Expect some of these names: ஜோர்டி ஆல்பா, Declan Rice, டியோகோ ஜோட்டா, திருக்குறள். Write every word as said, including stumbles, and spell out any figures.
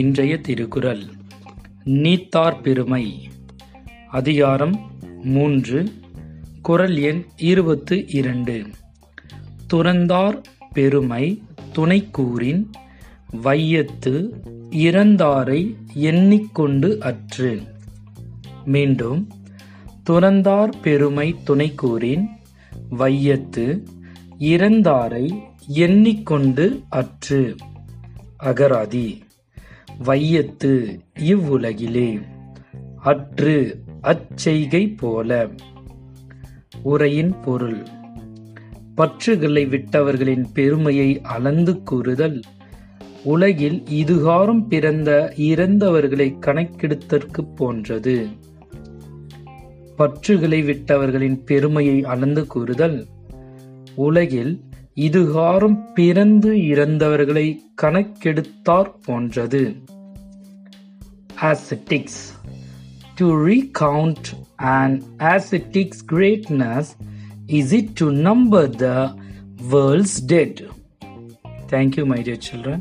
இன்றைய திருக்குறள் நீத்தார் பெருமை அதிகாரம் மூன்று, குறள் எண் இருபத்து இரண்டு. துறந்தார் பெருமை துணைக்கூறின் வையத்து இறந்தாரை எண்ணிக்கொண்டு அற்று. மீண்டும், துறந்தார் பெருமை துணைக்கூறின் வையத்து இறந்தாரை எண்ணிக்கொண்டு அற்று. அகராதி: வையத்து இவ்வுலகிலே, அற்று அச்செய்கை போல. உரையின் பொருள்: பற்றுகளை விட்டவர்களின் பெருமையை அளந்து கூறுதல், உலகில் இதுகாரும் பிறந்த இறந்தவர்களை கணக்கெடுத்தற்கு போன்றது. பற்றுகளை விட்டவர்களின் பெருமையை அளந்து கூறுதல், உலகில் இதுகாரும் பிறந்து இறந்தவர்களை கணக்கெடுத்தார் போன்றது. Ascetics: to recount an ascetic's greatness is it to number the world's dead. Thank you, my dear children.